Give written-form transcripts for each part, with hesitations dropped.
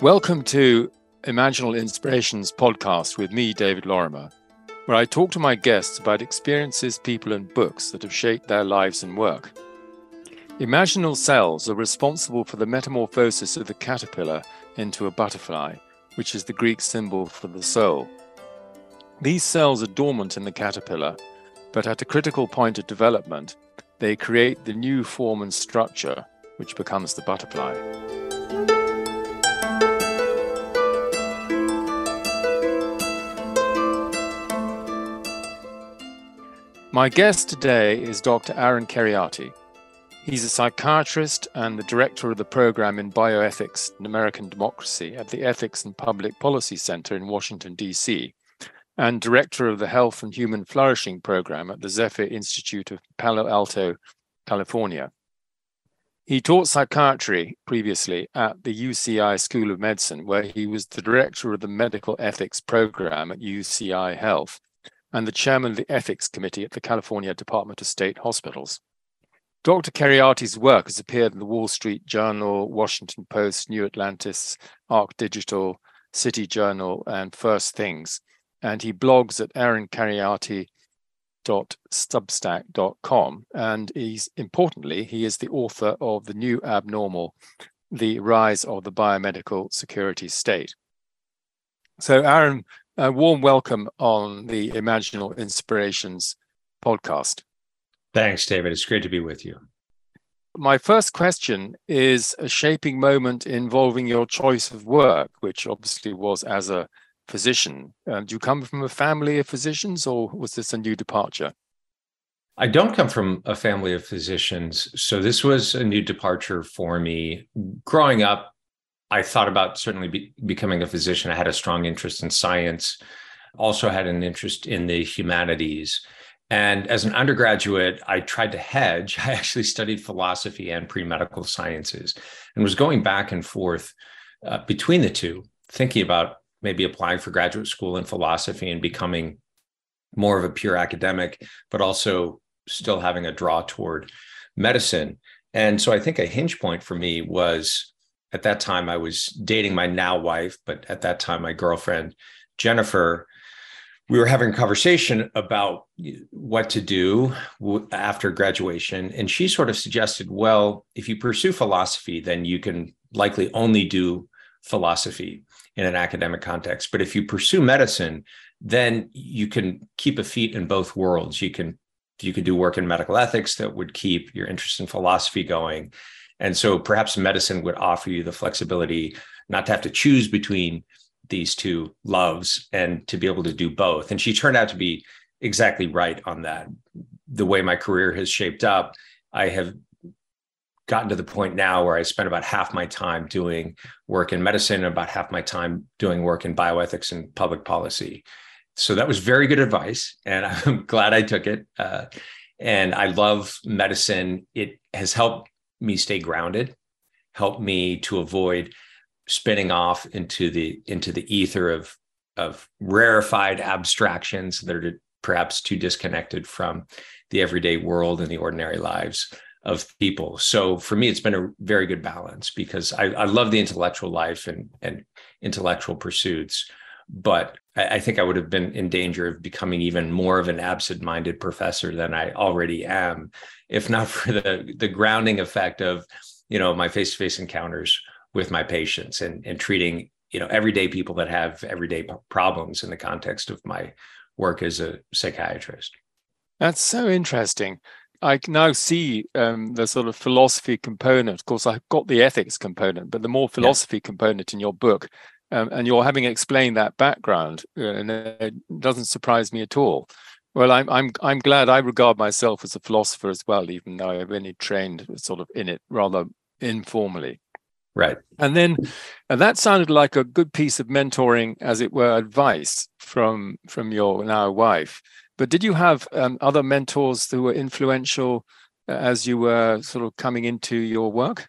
Welcome to Imaginal Inspirations podcast with me, David Lorimer, where I talk to my guests about experiences, people, and books that have shaped their lives and work. Imaginal cells are responsible for the metamorphosis of the caterpillar into a butterfly, which is the Greek symbol for the soul. These cells are dormant in the caterpillar, but at a critical point of development, they create the new form and structure, which becomes the butterfly. My guest today is Dr. Aaron Kheriaty. He's a psychiatrist and the director of the program in bioethics and American democracy at the Ethics and Public Policy Center in Washington, D.C., and director of the Health and Human Flourishing program at the Zephyr Institute of Palo Alto, California. He taught psychiatry previously at the UCI School of Medicine, where he was the director of the medical ethics program at UCI Health and the chairman of the Ethics Committee at the California Department of State Hospitals. Dr. Kheriaty's work has appeared in the Wall Street Journal, Washington Post, New Atlantis, Arc Digital, City Journal, and First Things, and he blogs at AaronKheriaty.Substack.com, and importantly, he is the author of The New Abnormal, The Rise of the Biomedical Security State. So, Aaron, a warm welcome on the Imaginal Inspirations podcast. Thanks, David. It's great to be with you. My first question is a shaping moment involving your choice of work, which obviously was as a physician. Do you come from a family of physicians, or was this a new departure? I don't come from a family of physicians, so this was a new departure for me. Growing up, I thought about certainly becoming a physician. I had a strong interest in science, also had an interest in the humanities. And as an undergraduate, I tried to hedge. I actually studied philosophy and pre-medical sciences and was going back and forth between the two, thinking about maybe applying for graduate school in philosophy and becoming more of a pure academic, but also still having a draw toward medicine. And so I think a hinge point for me was, at that time, I was dating my now wife, but at that time, my girlfriend, Jennifer. We were having a conversation about what to do after graduation. And she sort of suggested, well, if you pursue philosophy, then you can likely only do philosophy in an academic context. But if you pursue medicine, then you can keep a feet in both worlds. You can do work in medical ethics that would keep your interest in philosophy going. And so perhaps medicine would offer you the flexibility not to have to choose between these two loves and to be able to do both. And she turned out to be exactly right on that. The way my career has shaped up, I have gotten to the point now where I spend about half my time doing work in medicine and about half my time doing work in bioethics and public policy. So that was very good advice, and I'm glad I took it. And I love medicine. It has helped me stay grounded, helped me to avoid spinning off into the ether of rarefied abstractions that are perhaps too disconnected from the everyday world and the ordinary lives of people. So for me, it's been a very good balance because I love the intellectual life and intellectual pursuits, but I think I would have been in danger of becoming even more of an absent-minded professor than I already am, if not for the grounding effect of, my face-to-face encounters with my patients and treating, everyday people that have everyday problems in the context of my work as a psychiatrist. That's so interesting. I now see the sort of philosophy component. Of course, I've got the ethics component, but the more philosophy component in your book. And you're having explained that background, and it doesn't surprise me at all. Well, I'm glad. I regard myself as a philosopher as well, even though I've only trained sort of in it rather informally. Right. And that sounded like a good piece of mentoring, as it were, advice from your now wife. But did you have other mentors who were influential as you were sort of coming into your work?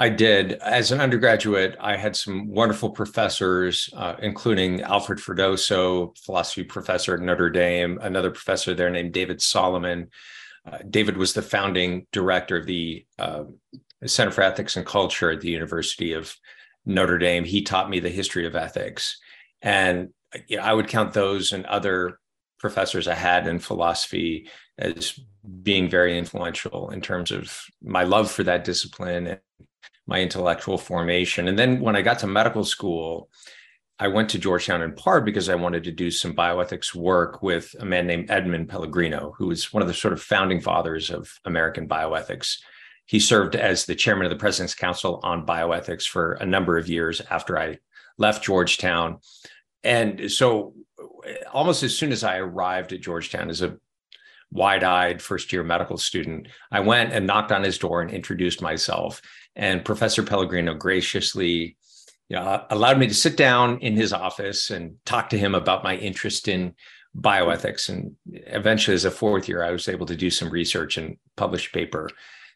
I did. As an undergraduate, I had some wonderful professors, including Alfred Ferdoso, philosophy professor at Notre Dame, another professor there named David Solomon. David was the founding director of the Center for Ethics and Culture at the University of Notre Dame, he taught me the history of ethics. And I would count those and other professors I had in philosophy as being very influential in terms of my love for that discipline and my intellectual formation. And then when I got to medical school, I went to Georgetown in part because I wanted to do some bioethics work with a man named Edmund Pellegrino, who was one of the sort of founding fathers of American bioethics. He served as the chairman of the President's Council on Bioethics for a number of years after I left Georgetown. And so almost as soon as I arrived at Georgetown as a wide-eyed first-year medical student, I went and knocked on his door and introduced myself. And Professor Pellegrino graciously allowed me to sit down in his office and talk to him about my interest in bioethics. And eventually, as a fourth year, I was able to do some research and publish a paper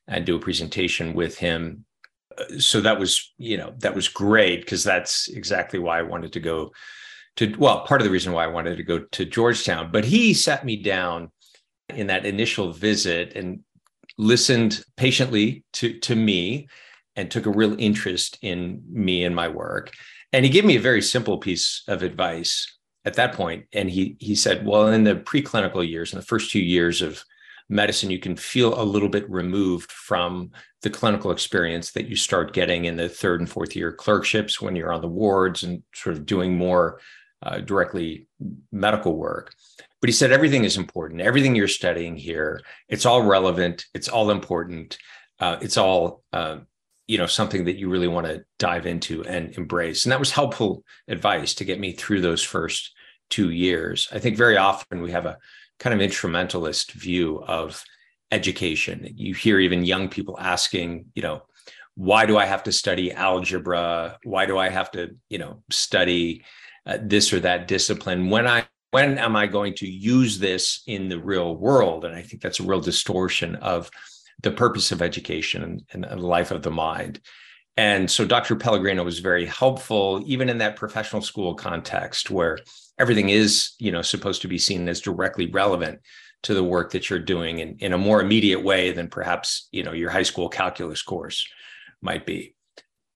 and do a presentation with him. So that was, that was great, because that's exactly why I wanted to go to, part of the reason why I wanted to go to Georgetown. But he sat me down in that initial visit and listened patiently to me and took a real interest in me and my work. And he gave me a very simple piece of advice at that point. And he said, well, in the preclinical years, in the first 2 years of medicine, you can feel a little bit removed from the clinical experience that you start getting in the third and fourth year clerkships when you're on the wards and sort of doing more directly medical work. But he said, everything is important. Everything you're studying here, it's all relevant. It's all important. It's all, something that you really want to dive into and embrace. And that was helpful advice to get me through those first 2 years. I think very often we have a kind of instrumentalist view of education. You hear even young people asking, why do I have to study algebra? Why do I have to, study this or that discipline? When am I going to use this in the real world? And I think that's a real distortion of the purpose of education and the life of the mind. And so Dr. Pellegrino was very helpful, even in that professional school context where everything is, supposed to be seen as directly relevant to the work that you're doing in a more immediate way than perhaps, your high school calculus course might be.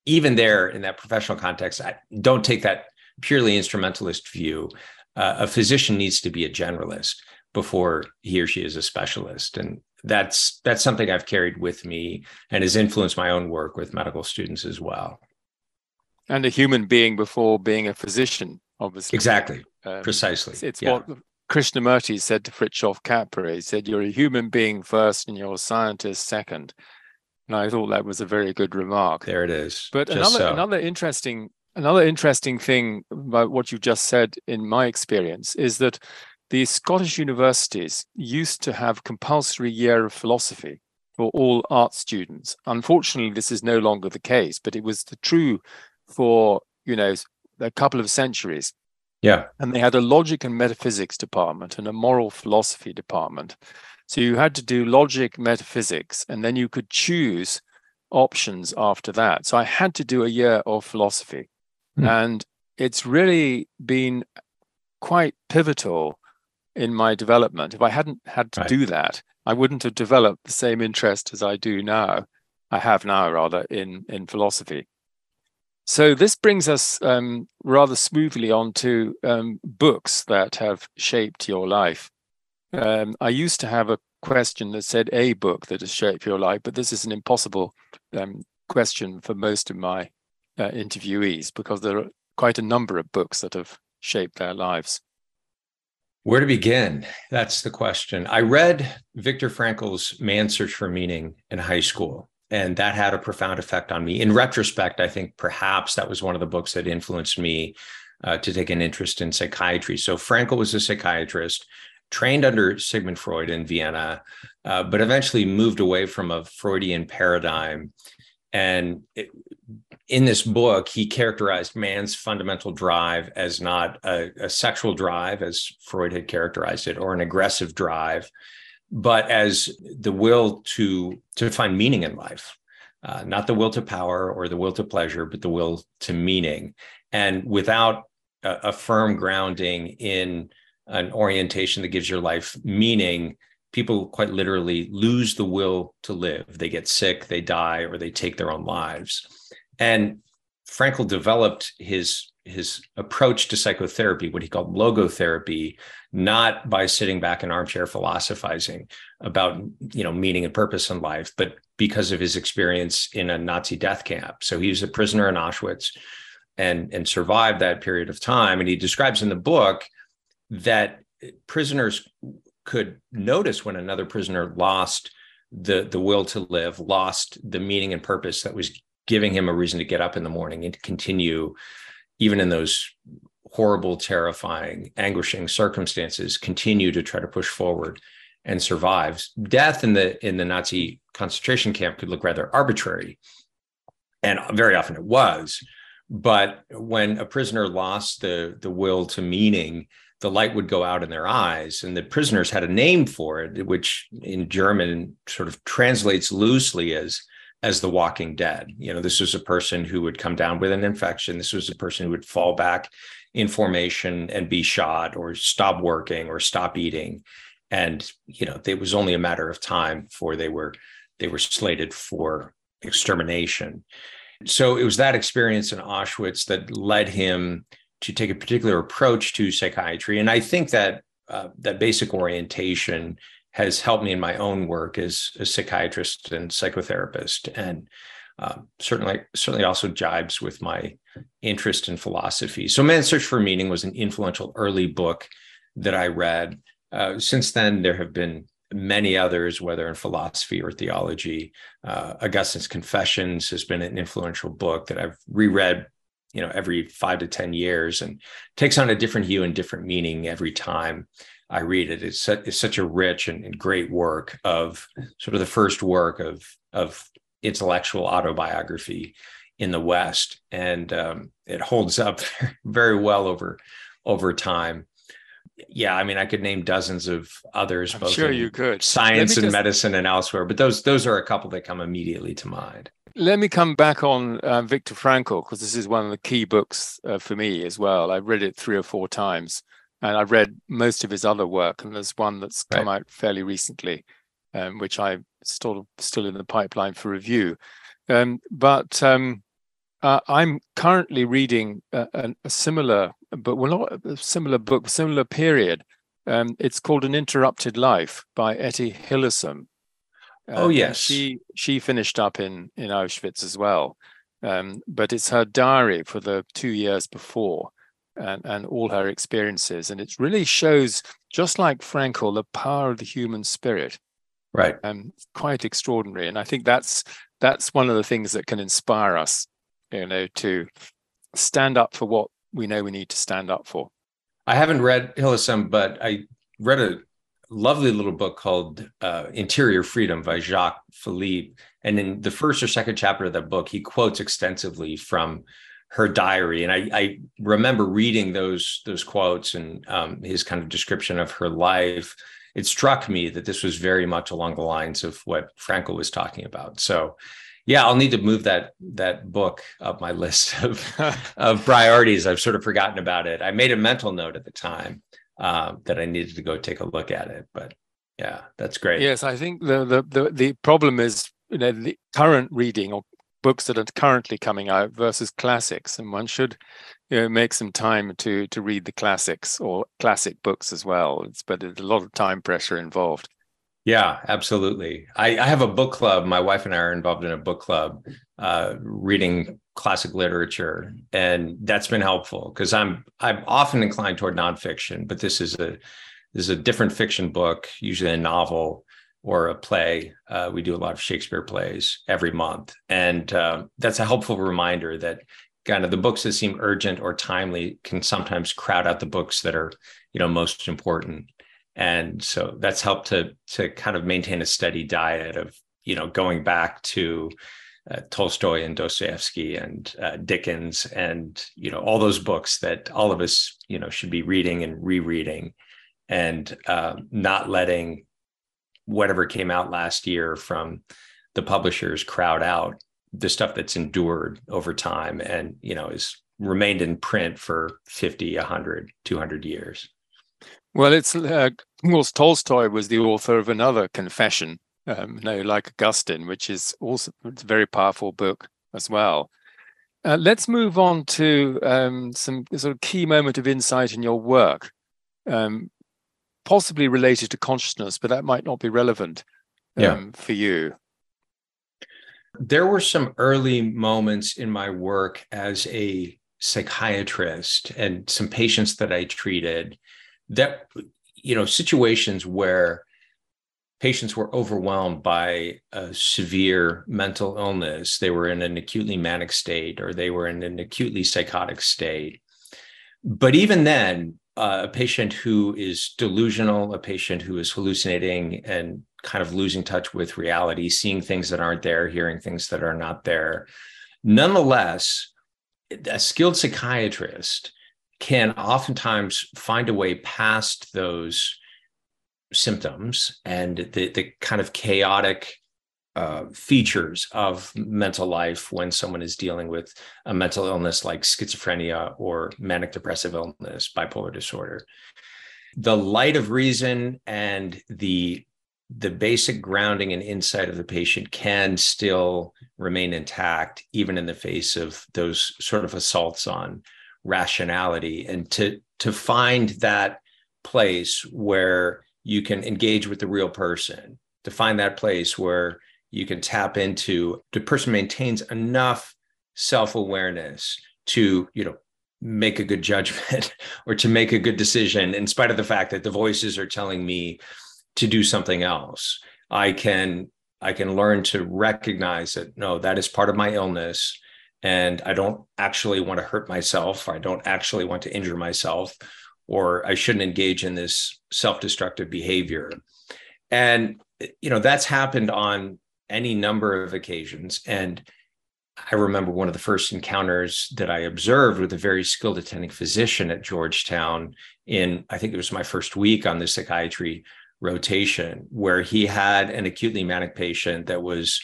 Even there in that professional context, I don't take that purely instrumentalist view. A physician needs to be a generalist before he or she is a specialist. And that's something I've carried with me and has influenced my own work with medical students as well. And a human being before being a physician, obviously. Exactly, precisely. It's what Krishnamurti said to Fritjof Capra. He said, you're a human being first and you're a scientist second. And I thought that was a very good remark. There it is. But another interesting thing about what you just said, in my experience, is that the Scottish universities used to have compulsory year of philosophy for all art students. Unfortunately, this is no longer the case, but it was true for, a couple of centuries. Yeah. And they had a logic and metaphysics department and a moral philosophy department. So you had to do logic, metaphysics, and then you could choose options after that. So I had to do a year of philosophy. Mm. And it's really been quite pivotal in my development. If I hadn't had to do that, I wouldn't have developed the same interest as I have now in philosophy. So this brings us rather smoothly onto books that have shaped your life. I used to have a question that said a book that has shaped your life, but this is an impossible question for most of my interviewees, because there are quite a number of books that have shaped their lives. Where to begin? That's the question. I read Viktor Frankl's Man's Search for Meaning in high school, and that had a profound effect on me. In retrospect, I think perhaps that was one of the books that influenced me to take an interest in psychiatry. So Frankl was a psychiatrist, trained under Sigmund Freud in Vienna, but eventually moved away from a Freudian paradigm. And in this book, he characterized man's fundamental drive as not a sexual drive, as Freud had characterized it, or an aggressive drive, but as the will to find meaning in life, not the will to power or the will to pleasure, but the will to meaning. And without a firm grounding in an orientation that gives your life meaning, people quite literally lose the will to live. They get sick, they die, or they take their own lives. And Frankl developed his approach to psychotherapy, what he called logotherapy, not by sitting back in armchair philosophizing about, you know, meaning and purpose in life, but because of his experience in a Nazi death camp. So he was a prisoner in Auschwitz and survived that period of time. And he describes in the book that prisoners could notice when another prisoner lost the will to live, lost the meaning and purpose that was giving him a reason to get up in the morning and to continue, even in those horrible, terrifying, anguishing circumstances, continue to try to push forward and survive. Death in the Nazi concentration camp could look rather arbitrary, and very often it was. But when a prisoner lost the will to meaning, the light would go out in their eyes, and the prisoners had a name for it, which in German sort of translates loosely as the walking dead. You know, this was a person who would come down with an infection. This was a person who would fall back in formation and be shot, or stop working, or stop eating. And, you know, it was only a matter of time before they were slated for extermination. So it was that experience in Auschwitz that led him to take a particular approach to psychiatry. And I think that that basic orientation has helped me in my own work as a psychiatrist and psychotherapist, and certainly also jibes with my interest in philosophy. So Man's Search for Meaning was an influential early book that I read. Since then, there have been many others, whether in philosophy or theology. Augustine's Confessions has been an influential book that I've reread, you know, every 5 to 10 years, and takes on a different hue and different meaning every time I read it. It's such a rich and great work of sort of the first work of intellectual autobiography in the West. And it holds up very well over time. Yeah, I mean, I could name dozens of others, both sure you could. Science and medicine and elsewhere, but those are a couple that come immediately to mind. Let me come back on Viktor Frankl, because this is one of the key books for me as well. I've read it 3 or 4 times, and I've read most of his other work, and there's one that's come out fairly recently, which I'm still in the pipeline for review. I'm currently reading a similar period. It's called An Interrupted Life by Etty Hillesum. Oh, yes. She finished up in Auschwitz as well. But it's her diary for the 2 years before and all her experiences. And it really shows, just like Frankl, the power of the human spirit. Right. Quite extraordinary. And I think that's one of the things that can inspire us, you know, to stand up for what we know we need to stand up for. I haven't read Hillesum, but I read a lovely little book called Interior Freedom by Jacques Philippe. And in the first or second chapter of that book, he quotes extensively from her diary. And I remember reading those quotes and his kind of description of her life. It struck me that this was very much along the lines of what Frankl was talking about. So yeah, I'll need to move that book up my list of priorities. I've sort of forgotten about it. I made a mental note at the time that I needed to go take a look at it. But yeah, that's great. Yes, I think the problem is, you know, the current reading or books that are currently coming out versus classics, and one should, you know, make some time to read the classics or classic books as well. But there's a lot of time pressure involved. Yeah, absolutely. I have a book club. My wife and I are involved in a book club reading classic literature, and that's been helpful because I'm often inclined toward nonfiction, but this is a different fiction book, usually a novel or a play. We do a lot of Shakespeare plays every month, and that's a helpful reminder that kind of the books that seem urgent or timely can sometimes crowd out the books that are, you know, most important. And so that's helped to kind of maintain a steady diet of, you know, going back to Tolstoy and Dostoevsky and Dickens and, you know, all those books that all of us, you know, should be reading and rereading, and not letting whatever came out last year from the publishers crowd out the stuff that's endured over time and, you know, is remained in print for 50, 100, 200 years. Well, it's of course Tolstoy was the author of another Confession, like Augustine, which is also a very powerful book as well. Let's move on to some sort of key moment of insight in your work, possibly related to consciousness, but that might not be relevant for you. There were some early moments in my work as a psychiatrist and some patients that I treated that, you know, situations where patients were overwhelmed by a severe mental illness. They were in an acutely manic state, or they were in an acutely psychotic state. But even then, a patient who is delusional, a patient who is hallucinating and kind of losing touch with reality, seeing things that aren't there, hearing things that are not there. Nonetheless, a skilled psychiatrist can oftentimes find a way past those symptoms and the kind of chaotic features of mental life when someone is dealing with a mental illness like schizophrenia or manic depressive illness, bipolar disorder. The light of reason and the basic grounding and insight of the patient can still remain intact, even in the face of those sort of assaults on rationality. And to find that place where you can engage with the real person, to find that place where you can tap into, the person maintains enough self-awareness to, you know, make a good judgment or to make a good decision, in spite of the fact that the voices are telling me to do something else. I can learn to recognize that, no, that is part of my illness, and I don't actually want to hurt myself, or I don't actually want to injure myself, or I shouldn't engage in this self-destructive behavior. And, you know, that's happened on any number of occasions. And I remember one of the first encounters that I observed with a very skilled attending physician at Georgetown in, I think it was my first week on the psychiatry rotation, where he had an acutely manic patient that was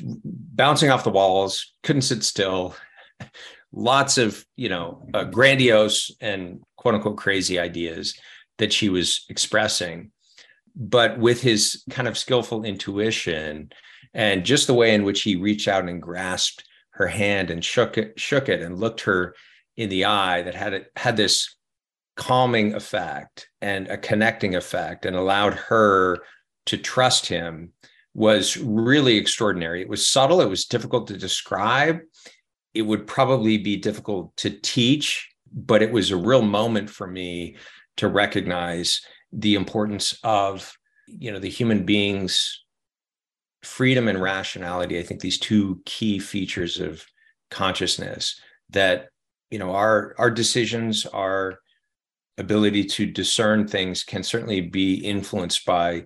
bouncing off the walls, couldn't sit still, lots of, you know, grandiose and quote unquote crazy ideas that she was expressing. But with his kind of skillful intuition and just the way in which he reached out and grasped her hand and shook it and looked her in the eye, that had this calming effect and a connecting effect, and allowed her to trust him, was really extraordinary. It was subtle. It was difficult to describe. It would probably be difficult to teach, but it was a real moment for me to recognize the importance of, you know, the human being's freedom and rationality. I think these two key features of consciousness, that, you know, our decisions, our ability to discern things, can certainly be influenced by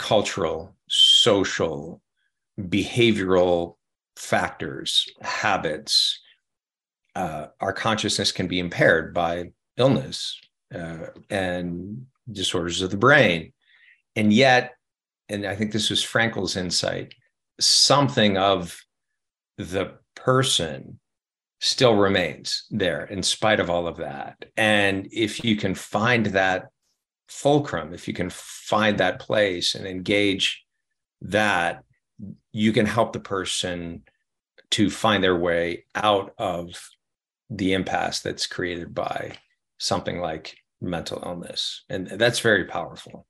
cultural, social, behavioral factors, habits. Our consciousness can be impaired by illness and disorders of the brain. And yet, and I think this was Frankl's insight, something of the person still remains there in spite of all of that. And if you can find that fulcrum, if you can find that place and engage that, you can help the person to find their way out of the impasse that's created by something like mental illness. And that's very powerful.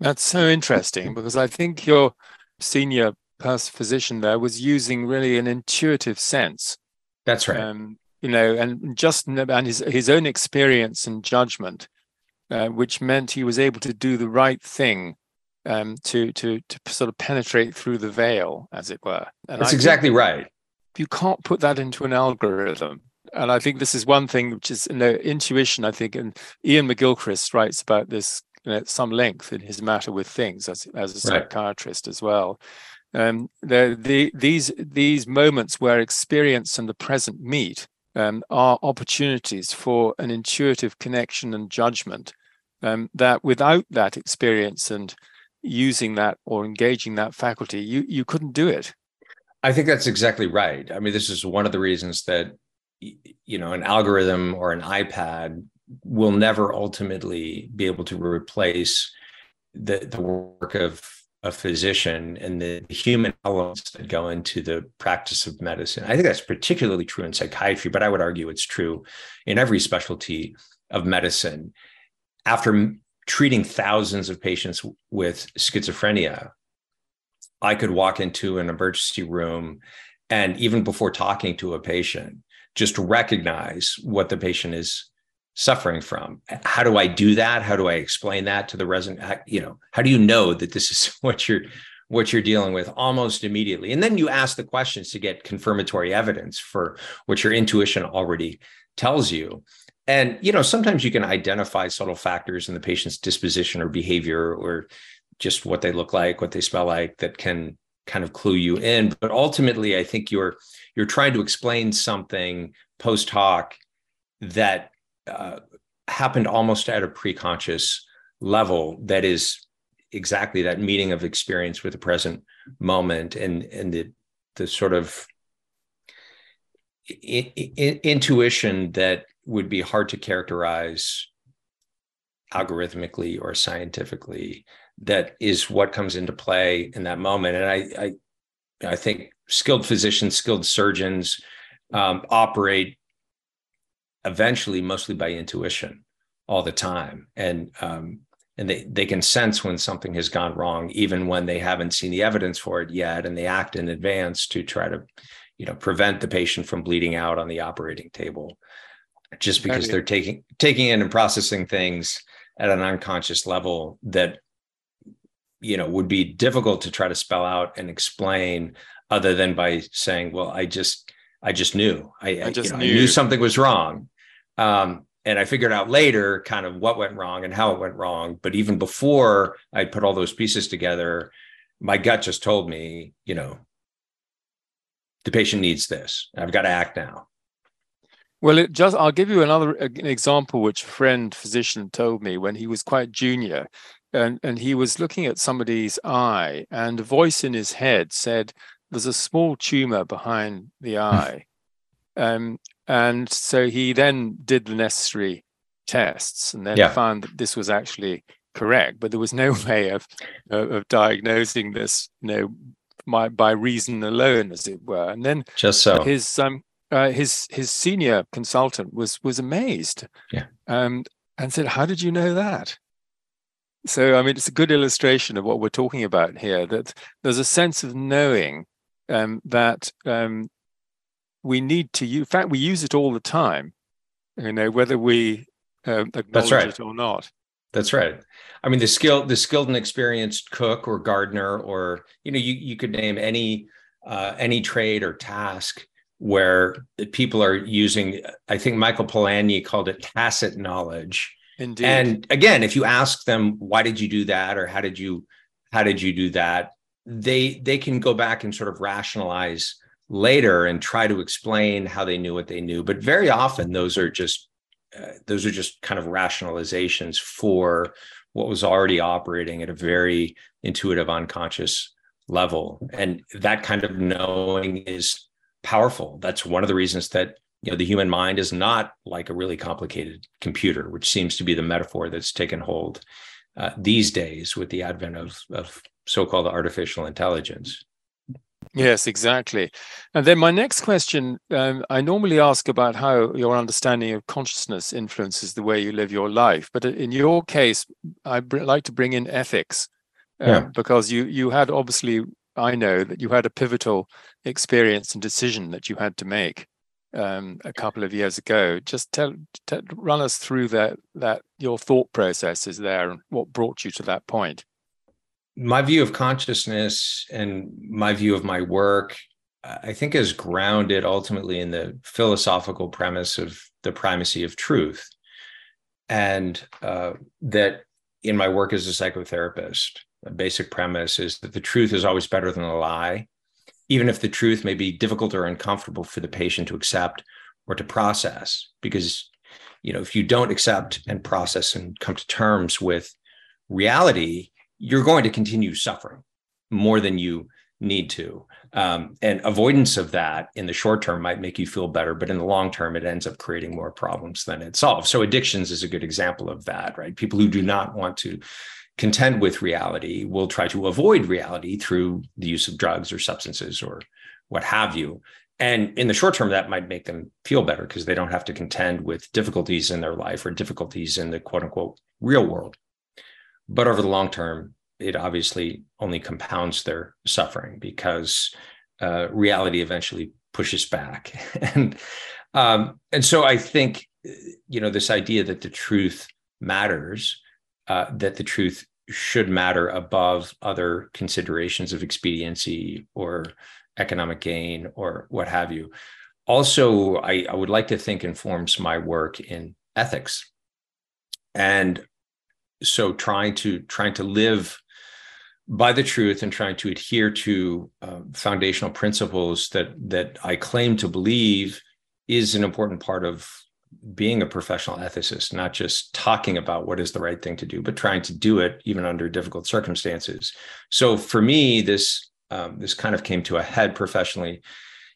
That's so interesting, because I think your senior physician there was using really an intuitive sense. That's right. You know, and just and his own experience and judgment, which meant he was able to do the right thing, to sort of penetrate through the veil, as it were. And that's exactly right. You can't put that into an algorithm. And I think this is one thing, which is, you know, intuition, I think, and Ian McGilchrist writes about this, you know, at some length in his Matter with Things as a psychiatrist as well. These moments where experience and the present meet are opportunities for an intuitive connection and judgment, that without that experience and using that or engaging that faculty, you couldn't do it. I think that's exactly right. I mean, this is one of the reasons that, you know, an algorithm or an iPad will never ultimately be able to replace the work of a physician and the human elements that go into the practice of medicine. I think that's particularly true in psychiatry, but I would argue it's true in every specialty of medicine. After treating thousands of patients with schizophrenia, I could walk into an emergency room and even before talking to a patient, just recognize what the patient is suffering from. How do I do that? How do I explain that to the resident? How do you know that this is what you're dealing with almost immediately? And then you ask the questions to get confirmatory evidence for what your intuition already tells you. And, sometimes you can identify subtle factors in the patient's disposition or behavior or just what they look like, what they smell like that can kind of clue you in. But ultimately, I think you're trying to explain something post hoc that happened almost at a pre-conscious level that is exactly that meeting of experience with the present moment and the sort of intuition that would be hard to characterize algorithmically or scientifically. That is what comes into play in that moment. And I think skilled physicians, skilled surgeons operate eventually mostly by intuition all the time. And they can sense when something has gone wrong, even when they haven't seen the evidence for it yet. And they act in advance to try to, prevent the patient from bleeding out on the operating table, just because they're taking in and processing things at an unconscious level that, would be difficult to try to spell out and explain other than by saying, well, I just knew. I knew something was wrong. And I figured out later kind of what went wrong and how it went wrong. But even before I put all those pieces together, my gut just told me, the patient needs this. I've got to act now. Well, I'll give you an example which a friend physician told me when he was quite junior. And he was looking at somebody's eye, and a voice in his head said, "There's a small tumor behind the eye." And so he then did the necessary tests and then found that this was actually correct, but there was no way of diagnosing this, by reason alone, as it were. And then his senior consultant was amazed, and said, "How did you know that?" So, it's a good illustration of what we're talking about here, that there's a sense of knowing that we need to use. In fact, we use it all the time, whether we acknowledge it or not. That's right. The skilled and experienced cook or gardener or, you could name any trade or task where people are using, I think Michael Polanyi called it tacit knowledge. Indeed. And again, if you ask them, why did you do that? Or how did you do that? They can go back and sort of rationalize later and try to explain how they knew what they knew. But very often those are just kind of rationalizations for what was already operating at a very intuitive, unconscious level. And that kind of knowing is powerful. That's one of the reasons that the human mind is not like a really complicated computer, which seems to be the metaphor that's taken hold these days with the advent of so-called artificial intelligence. Yes, exactly. And then my next question, I normally ask about how your understanding of consciousness influences the way you live your life. But in your case, I'd like to bring in ethics, because you had obviously, I know that you had a pivotal experience and decision that you had to make. A couple of years ago. Just run us through that your thought processes there and what brought you to that point. My view of consciousness and my view of my work, I think, is grounded ultimately in the philosophical premise of the primacy of truth. And that in my work as a psychotherapist, a basic premise is that the truth is always better than a lie, even if the truth may be difficult or uncomfortable for the patient to accept or to process. Because, if you don't accept and process and come to terms with reality, you're going to continue suffering more than you need to. And avoidance of that in the short term might make you feel better, but in the long term, it ends up creating more problems than it solves. So addictions is a good example of that, right? People who do not want to contend with reality will try to avoid reality through the use of drugs or substances or what have you. And in the short term, that might make them feel better because they don't have to contend with difficulties in their life or difficulties in the quote unquote real world. But over the long term, it obviously only compounds their suffering because reality eventually pushes back. And so I think, you know, this idea that the truth matters, that the truth should matter above other considerations of expediency or economic gain or what have you. Also, I would like to think informs my work in ethics. And so trying to live by the truth and trying to adhere to foundational principles that I claim to believe is an important part of being a professional ethicist, not just talking about what is the right thing to do, but trying to do it even under difficult circumstances. So for me, this kind of came to a head professionally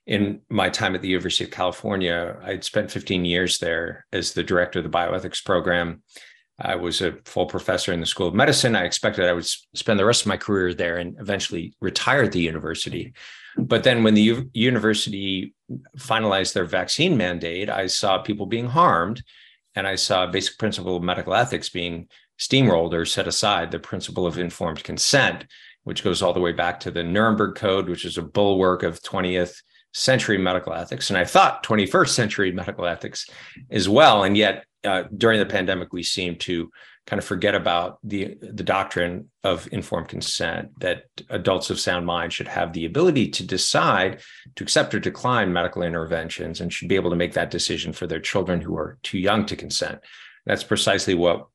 in my time at the University of California. I'd spent 15 years there as the director of the bioethics program. I was a full professor in the School of Medicine. I expected I would spend the rest of my career there and eventually retire at the university. But then when the university finalized their vaccine mandate, I saw people being harmed, and I saw basic principle of medical ethics being steamrolled or set aside, the principle of informed consent, which goes all the way back to the Nuremberg Code, which is a bulwark of 20th century medical ethics. And I thought 21st century medical ethics as well. And yet, during the pandemic, we seem to kind of forget about the doctrine of informed consent, that adults of sound mind should have the ability to decide to accept or decline medical interventions and should be able to make that decision for their children who are too young to consent. That's precisely what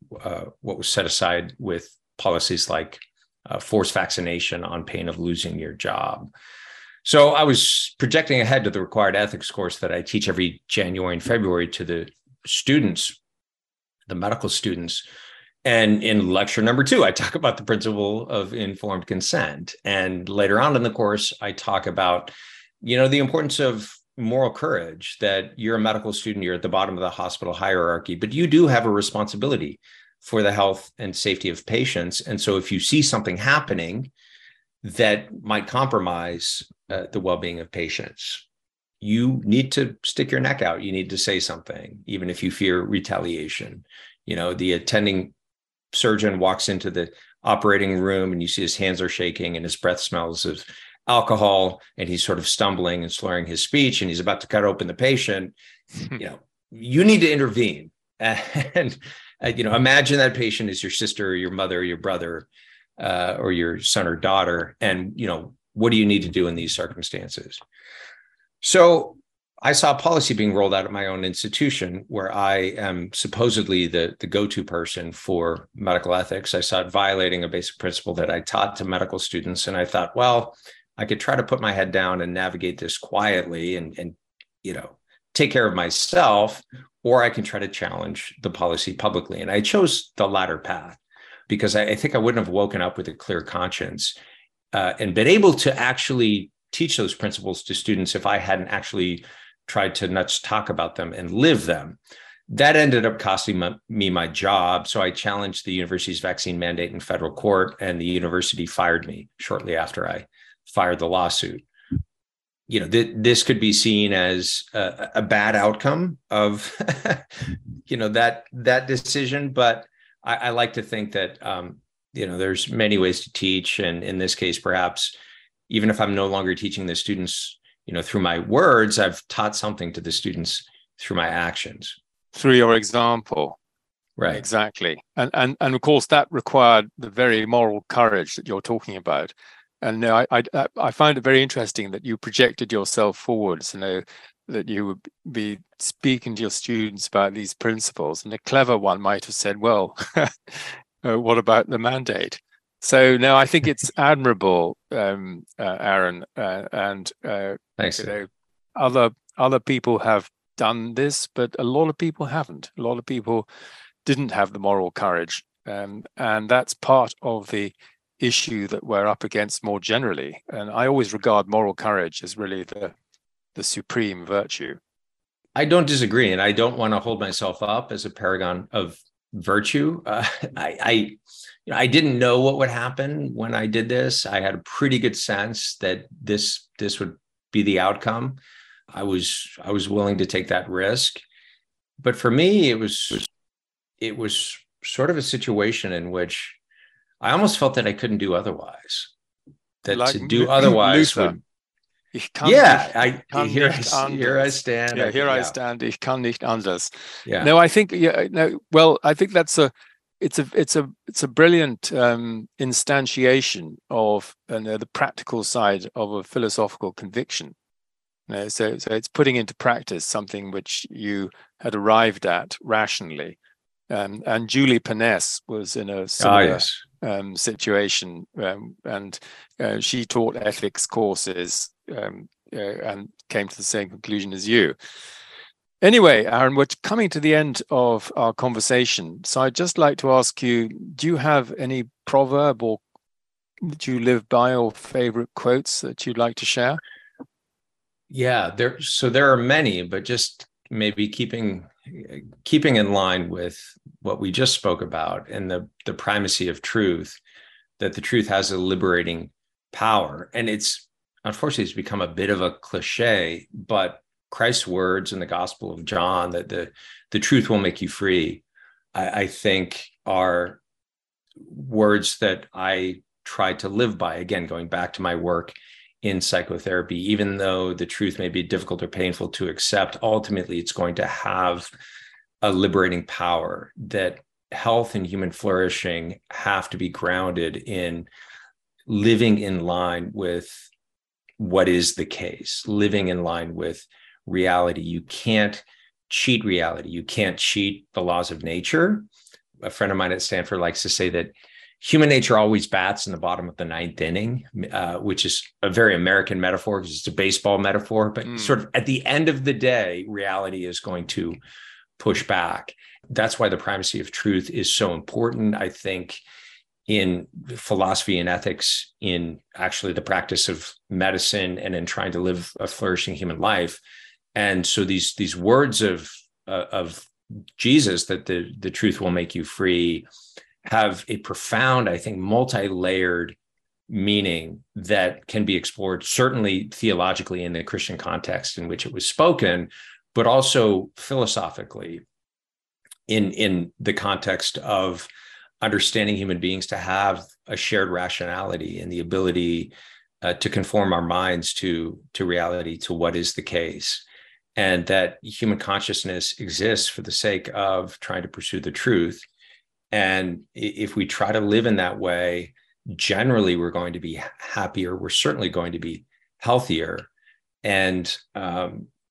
was set aside with policies like forced vaccination on pain of losing your job. So I was projecting ahead to the required ethics course that I teach every January and February to the students, the medical students. And in lecture number 2, I talk about the principle of informed consent. And later on in the course, I talk about, you know, the importance of moral courage, that you're a medical student, you're at the bottom of the hospital hierarchy, but you do have a responsibility for the health and safety of patients. And so if you see something happening that might compromise the well-being of patients, you need to stick your neck out. You need to say something, even if you fear retaliation. You know, the attending surgeon walks into the operating room and you see his hands are shaking and his breath smells of alcohol and he's sort of stumbling and slurring his speech and he's about to cut open the patient. You know, you need to intervene. And, you know, imagine that patient is your sister or your mother or your brother or your son or daughter. And, you know, what do you need to do in these circumstances? So I saw policy being rolled out at my own institution where I am supposedly the go-to person for medical ethics. I saw it violating a basic principle that I taught to medical students. And I thought, well, I could try to put my head down and navigate this quietly and you know, take care of myself, or I can try to challenge the policy publicly. And I chose the latter path because I think I wouldn't have woken up with a clear conscience and been able to actually teach those principles to students if I hadn't actually tried to not just talk about them and live them. That ended up costing me my job. So I challenged the university's vaccine mandate in federal court, and the university fired me shortly after I fired the lawsuit. You know, this could be seen as a bad outcome of, you know, that decision. But I like to think that, you know, there's many ways to teach. And in this case, perhaps, even if I'm no longer teaching the students, you know, through my words, I've taught something to the students through my actions. Through your example. Right. Exactly. And of course, that required the very moral courage that you're talking about. And I find it very interesting that you projected yourself forwards, you know, that you would be speaking to your students about these principles. And a clever one might have said, well, what about the mandate? So no, I think it's admirable, Aaron, and thanks. You know, other people have done this, but a lot of people haven't. A lot of people didn't have the moral courage, and that's part of the issue that we're up against more generally. And I always regard moral courage as really the supreme virtue. I don't disagree, and I don't want to hold myself up as a paragon of virtue. I didn't know what would happen when I did this. I had a pretty good sense that this would be the outcome. I was willing to take that risk. But for me, it was sort of a situation in which I almost felt that I couldn't do otherwise. That like to do otherwise Luther. Would Ich kann yeah, nicht, I, kann here, nicht I here I stand. Yeah, here I, yeah. I stand. Ich kann nicht anders. Yeah. No, I think. Yeah. No. Well, I think that's it's a brilliant instantiation of the practical side of a philosophical conviction. You know, so it's putting into practice something which you had arrived at rationally. And Julie Paness was in a similar situation, and she taught ethics courses. And came to the same conclusion as you. Anyway, Aaron, we're coming to the end of our conversation. So I'd just like to ask you, do you have any proverb or that you live by or favorite quotes that you'd like to share? Yeah, there are many, but just maybe keeping in line with what we just spoke about and the primacy of truth, that the truth has a liberating power. And unfortunately, it's become a bit of a cliche, but Christ's words in the Gospel of John that the truth will make you free, I think are words that I try to live by. Again, going back to my work in psychotherapy, even though the truth may be difficult or painful to accept, ultimately it's going to have a liberating power, that health and human flourishing have to be grounded in living in line with what is the case, living in line with reality. You can't cheat reality. You can't cheat the laws of nature. A friend of mine at Stanford likes to say that human nature always bats in the bottom of the ninth inning, which is a very American metaphor because it's a baseball metaphor. But sort of at the end of the day, reality is going to push back. That's why the primacy of truth is so important, I think, in philosophy and ethics, in actually the practice of medicine, and in trying to live a flourishing human life. And so these words of Jesus, that the truth will make you free, have a profound, I think, multi-layered meaning that can be explored, certainly theologically in the Christian context in which it was spoken, but also philosophically in the context of understanding human beings to have a shared rationality and the ability to conform our minds to reality, to what is the case, and that human consciousness exists for the sake of trying to pursue the truth. And if we try to live in that way, generally, we're going to be happier. We're certainly going to be healthier. And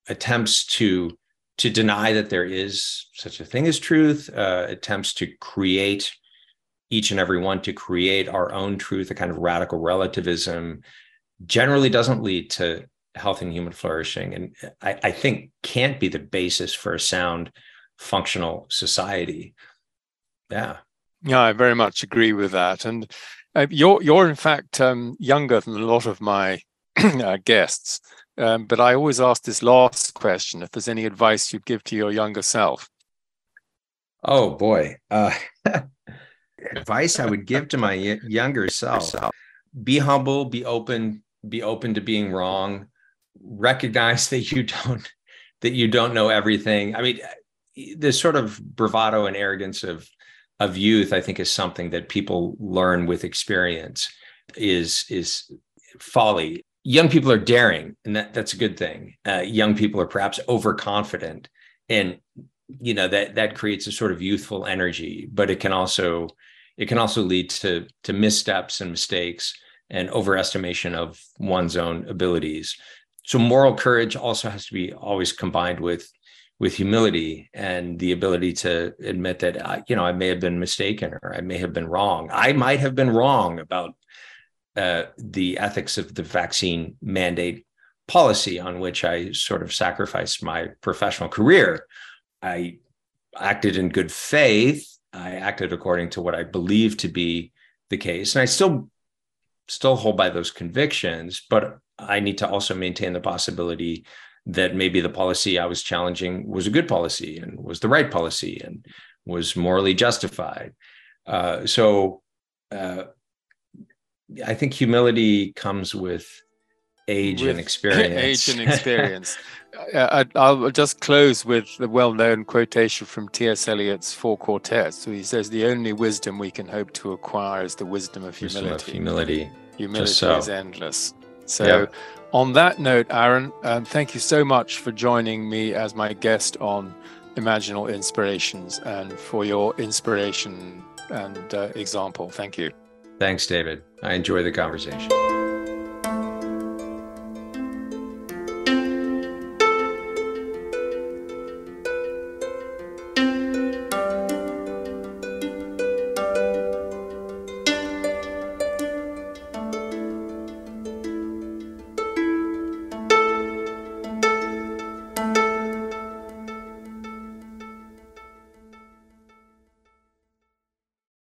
attempts to deny that there is such a thing as truth, attempts to create each and every one to create our own truth, a kind of radical relativism, generally doesn't lead to health and human flourishing. And I think can't be the basis for a sound, functional society. Yeah. Yeah, I very much agree with that. And you're in fact younger than a lot of my guests, but I always ask this last question, if there's any advice you'd give to your younger self. Oh, boy. Advice I would give to my younger self: be humble, be open to being wrong, recognize that you don't know everything. I mean, this sort of bravado and arrogance of youth, I think, is something that people learn with experience is folly. Young people are daring, and that's a good thing. Young people are perhaps overconfident, and that creates a sort of youthful energy, but it can also lead to missteps and mistakes and overestimation of one's own abilities. So moral courage also has to be always combined with humility and the ability to admit that I may have been mistaken, or I may have been wrong. I might have been wrong about the ethics of the vaccine mandate policy, on which I sort of sacrificed my professional career. I acted in good faith. I acted according to what I believed to be the case. And I still hold by those convictions, but I need to also maintain the possibility that maybe the policy I was challenging was a good policy and was the right policy and was morally justified. So I think humility comes with age and experience. Age and experience. I'll just close with the well-known quotation from T.S. Eliot's Four Quartets, where he says, "The only wisdom we can hope to acquire is the wisdom of humility." Wisdom of humility. Humility is endless. So on that note, Aaron, thank you so much for joining me as my guest on Imaginal Inspirations, and for your inspiration and example. Thank you. Thanks, David. I enjoy the conversation.